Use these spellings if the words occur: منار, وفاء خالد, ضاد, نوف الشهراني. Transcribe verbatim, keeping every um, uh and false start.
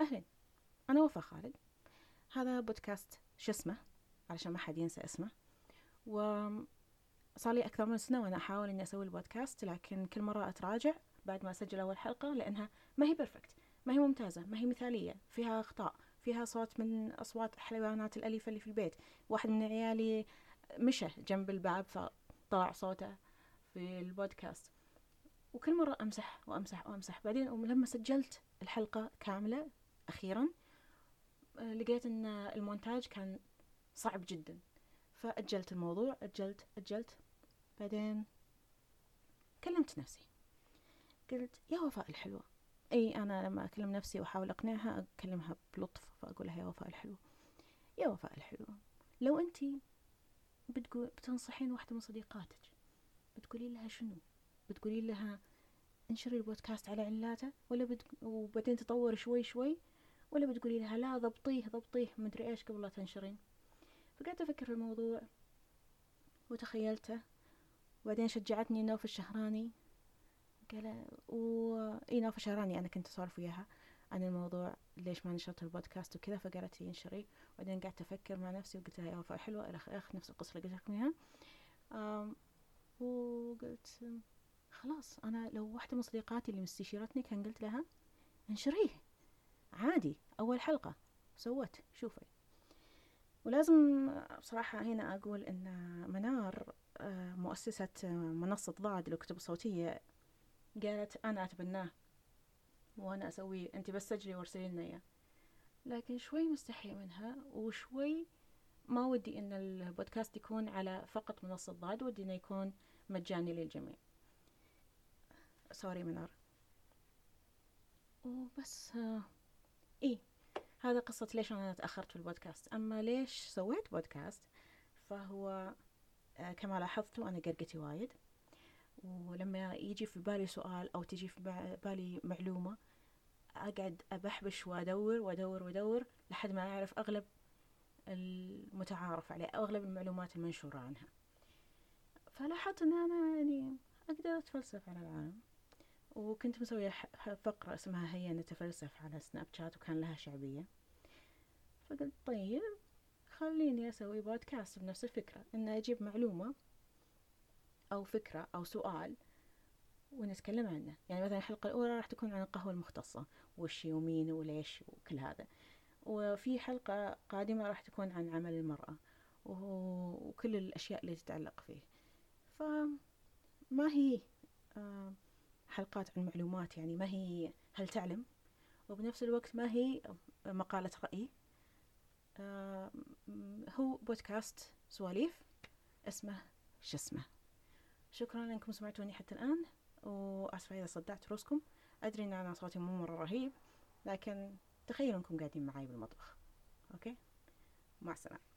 أهلا، أنا وفاء خالد. هذا بودكاست شو اسمه علشان ما حد ينسى اسمه. وصار لي أكثر من سنة وأنا أحاول إني أسوي البودكاست، لكن كل مرة أتراجع بعد ما أسجل أول حلقة لأنها ما هي بيرفكت، ما هي ممتازة، ما هي مثالية، فيها أخطاء، فيها صوت من أصوات حيوانات الأليفة اللي في البيت. واحد من عيالي مشى جنب الباب فطلع صوته في البودكاست، وكل مرة أمسح وأمسح وأمسح. بعدين لما سجلت الحلقة كاملة أخيرا لقيت أن المونتاج كان صعب جدا، فأجلت الموضوع، أجلت أجلت بعدين كلمت نفسي، قلت يا وفاء الحلوة. أي أنا لما أكلم نفسي وأحاول أقنعها أكلمها بلطف، فأقول لها يا وفاء الحلوة، يا وفاء الحلوة، لو أنت بتقول بتنصحين واحدة من صديقاتك، بتقولي لها شنو؟ بتقولي لها انشري البودكاست على علاته، ولا بت... وبعدين تطور شوي شوي، ولا بتقولي لها لا ضبطيه ضبطيه مدري ايش قبل لا تنشرين؟ فقعدت افكر في الموضوع وتخيلته. وبعدين شجعتني نوف الشهراني، قال و اي نوف الشهراني انا كنت اسولف وياها عن الموضوع ليش ما نشرت البودكاست وكذا، فقالت لي انشري. وبعدين قعدت افكر مع نفسي وقلت لها يا وفاء حلوه، الاخ اخ نفس القصه اللي قلت لكم اياها. وقلت خلاص، أنا لو واحدة من صديقاتي اللي مستشيرتني كان قلت لها انشريه عادي، أول حلقة سوت شوفي. ولازم بصراحة هنا أقول أن منار مؤسسة منصة ضاد للكتب الصوتية قالت أنا أتبناه وأنا أسويه، أنت بس سجلي وارسلي لنا إياه، لكن شوي مستحية منها، وشوي ما ودي أن البودكاست يكون على فقط منصة ضاد، ودي أنه يكون مجاني للجميع. سوري منار. وبس آه إيه هذا قصة ليش أنا تأخرت في البودكاست. أما ليش سويت بودكاست، فهو آه كما لاحظتوا أنا قرقتي وايد، ولما يجي في بالي سؤال أو تجي في بالي معلومة أقعد أبحبش وأدور وأدور وأدور لحد ما أعرف أغلب المتعارف عليه أو أغلب المعلومات المنشورة عنها. فلاحظت أن أنا يعني أقدر أتفلسف على العالم، وكنت مسوية فقرة اسمها هيا نتفلسف على سناب شات وكان لها شعبية، فقلت طيب خليني أسوي بودكاست بنفس الفكرة، إن أجيب معلومة أو فكرة أو سؤال ونتكلم عنه. يعني مثلا الحلقة الأولى راح تكون عن القهوة المختصة وش يومين وليش وكل هذا، وفي حلقة قادمة راح تكون عن عمل المرأة وكل الأشياء اللي تتعلق فيه. ف ما هي حلقات عن معلومات، يعني ما هي هل تعلم، وبنفس الوقت ما هي مقالة رأي، هو بودكاست سواليف اسمه شو اسمه. شكرا لأنكم سمعتوني حتى الآن، وأسفة إذا صدعت روسكم، أدري أن أنا صوتي مو مرة رهيب، لكن تخيلوا أنكم قاعدين معي بالمطبخ. أوكي، مع السلامة.